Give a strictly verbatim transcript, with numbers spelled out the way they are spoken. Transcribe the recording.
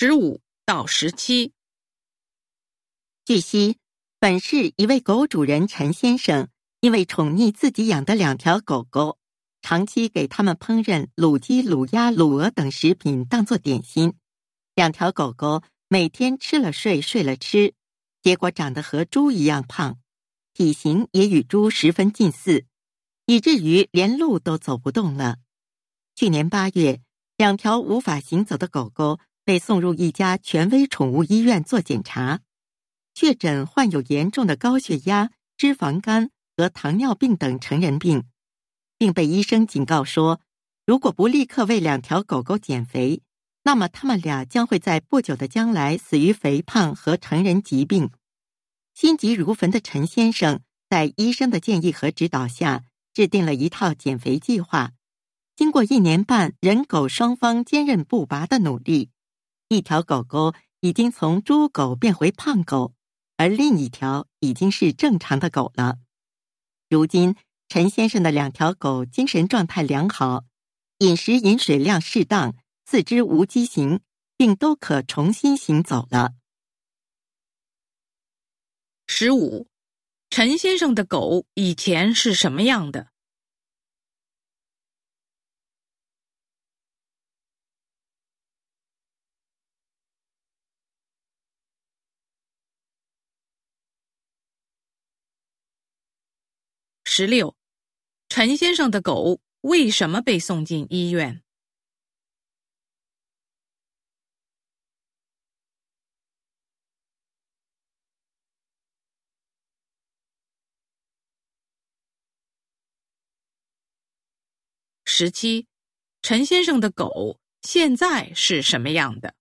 十五到十七。据悉，本市一位狗主人陈先生因为宠溺自己养的两条狗狗，长期给他们烹饪卤鸡、卤鸭、卤鹅等食品当作点心，两条狗狗每天吃了睡，睡了吃，结果长得和猪一样胖，体型也与猪十分近似，以至于连路都走不动了。去年八月，两条无法行走的狗狗被送入一家权威宠物医院做检查，确诊患有严重的高血压、脂肪肝和糖尿病等成人病，并被医生警告说，如果不立刻为两条狗狗减肥，那么他们俩将会在不久的将来死于肥胖和成人疾病。心急如焚的陈先生在医生的建议和指导下制定了一套减肥计划，经过一年半人狗双方坚韧不拔的努力，一条狗狗已经从猪狗变回胖狗，而另一条已经是正常的狗了。如今陈先生的两条狗精神状态良好，饮食饮水量适当，四肢无畸形，并都可重新行走了。十五，陈先生的狗以前是什么样的？十六，陈先生的狗为什么被送进医院？十七，陈先生的狗现在是什么样的？